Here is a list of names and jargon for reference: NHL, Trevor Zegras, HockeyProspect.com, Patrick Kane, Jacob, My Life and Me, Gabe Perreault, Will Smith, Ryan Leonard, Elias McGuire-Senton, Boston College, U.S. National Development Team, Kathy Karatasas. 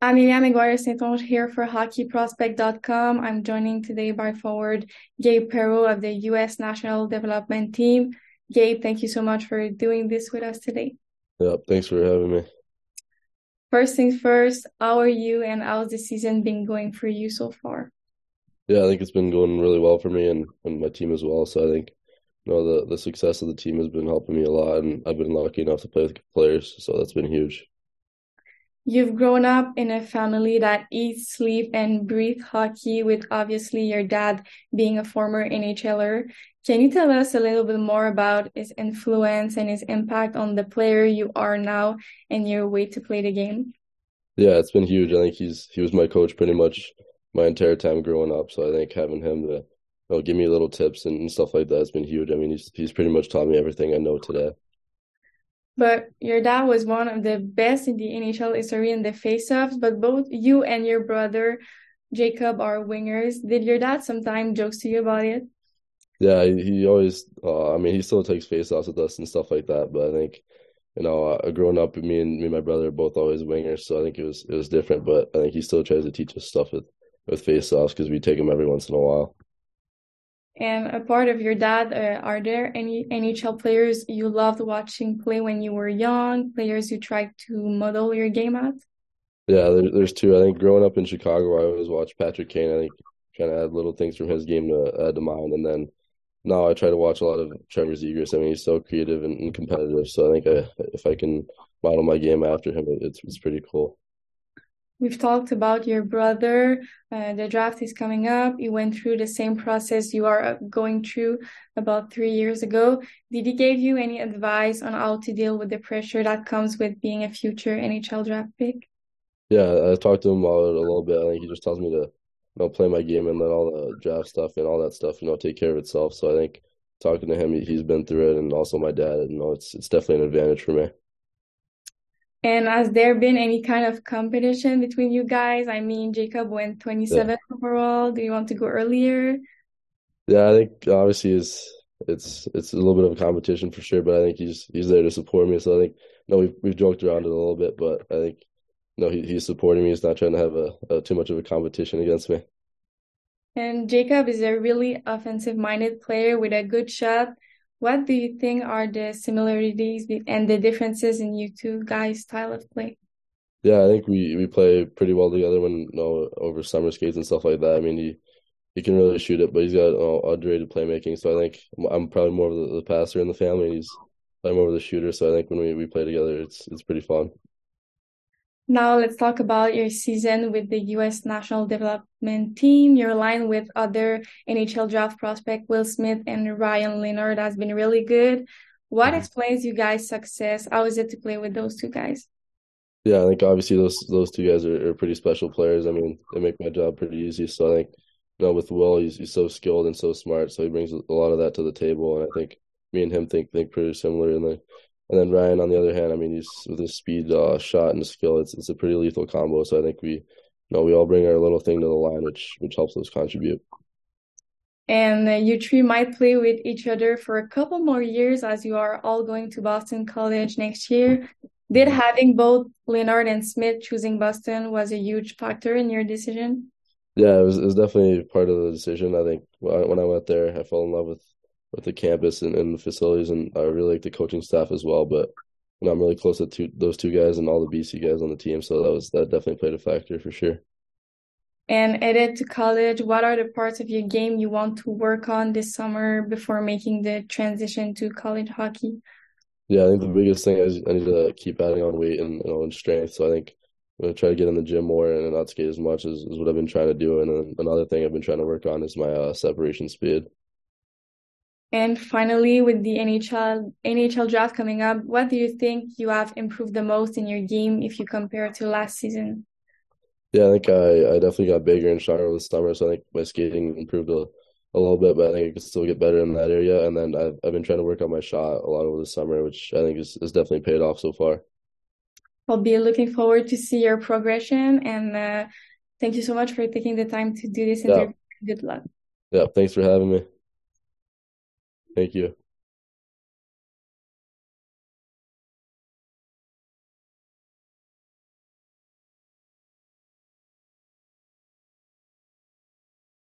I'm Elias McGuire-Senton here for HockeyProspect.com. I'm joining today by forward Gabe Perreault of the U.S. National Development Team. Gabe, thank you so much for doing this with us today. Yeah, thanks for having me. First things first, how are you and how's the season been going for you so far? Yeah, I think it's been going really well for me and my team as well. So I think the success of the team has been helping me a lot, and I've been lucky enough to play with players, so that's been huge. You've grown up in a family that eats, sleep, and breathe hockey, with obviously your dad being a former NHLer. Can you tell us a little bit more about his influence and his impact on the player you are now and your way to play the game? Yeah, it's been huge. I think he was my coach pretty much my entire time growing up. So I think having him to give me little tips and stuff like that has been huge. I mean, he's pretty much taught me everything I know today. But your dad was one of the best in the NHL history in the face-offs, but both you and your brother, Jacob, are wingers. Did your dad sometimes joke to you about it? Yeah, he always, he still takes face-offs with us and stuff like that. But I think, growing up, me and my brother are both always wingers, so I think it was different. But I think he still tries to teach us stuff with face-offs because we take them every once in a while. And a part of your dad, are there any NHL players you loved watching play when you were young, players you tried to model your game at? Yeah, there's two. I think growing up in Chicago, I always watched Patrick Kane. I think trying to add little things from his game to mine. And then now I try to watch a lot of Trevor Zegras. I mean, he's so creative and competitive. So I think if I can model my game after him, it's pretty cool. We've talked about your brother. The draft is coming up. You went through the same process you are going through about 3 years ago. Did he give you any advice on how to deal with the pressure that comes with being a future NHL draft pick? Yeah, I talked to him about it a little bit. I think he just tells me to play my game and let all the draft stuff and all that stuff take care of itself. So I think talking to him, he's been through it, and also my dad. It's definitely an advantage for me. And has there been any kind of competition between you guys? I mean, Jacob went 27th overall. Do you want to go earlier? Yeah, I think obviously it's a little bit of a competition for sure, but I think he's there to support me. So I think we've joked around it a little bit, but I think he's supporting me. He's not trying to have a too much of a competition against me. And Jacob is a really offensive-minded player with a good shot. What do you think are the similarities and the differences in you two guys' style of play? Yeah, I think we play pretty well together when over summer skates and stuff like that. I mean, he can really shoot it, but he's got underrated playmaking. So I think I'm probably more of the passer in the family, and I'm more of the shooter. So I think when we play together, it's pretty fun. Now let's talk about your season with the U.S. National Development Team. Your line with other NHL draft prospect Will Smith and Ryan Leonard has been really good. What explains you guys' success? How is it to play with those two guys? Yeah, I think obviously those two guys are pretty special players. I mean, they make my job pretty easy. So I think with Will, he's so skilled and so smart, so he brings a lot of that to the table. And I think me and him think pretty similar. And then Ryan, on the other hand, I mean, he's with his speed, shot, and skill, it's a pretty lethal combo. So I think we all bring our little thing to the line, which helps us contribute. And you three might play with each other for a couple more years, as you are all going to Boston College next year. Did having both Leonard and Smith choosing Boston was a huge factor in your decision? Yeah, it was definitely part of the decision. I think when I went there, I fell in love with the campus and the facilities, and I really like the coaching staff as well. But I'm really close to those two guys and all the BC guys on the team, so that definitely played a factor for sure. And headed to college, what are the parts of your game you want to work on this summer before making the transition to college hockey? Yeah, I think the biggest thing is I need to keep adding on weight and and strength. So I think I'm going to try to get in the gym more and not skate as much as what I've been trying to do. And then another thing I've been trying to work on is my separation speed. And finally, with the NHL draft coming up, what do you think you have improved the most in your game if you compare to last season? Yeah, I think I definitely got bigger and stronger this summer, so I think my skating improved a little bit, but I think I can still get better in that area. And then I've been trying to work on my shot a lot over the summer, which I think has definitely paid off so far. I'll be looking forward to see your progression, and thank you so much for taking the time to do this interview. Good luck. Yeah, thanks for having me. Thank you.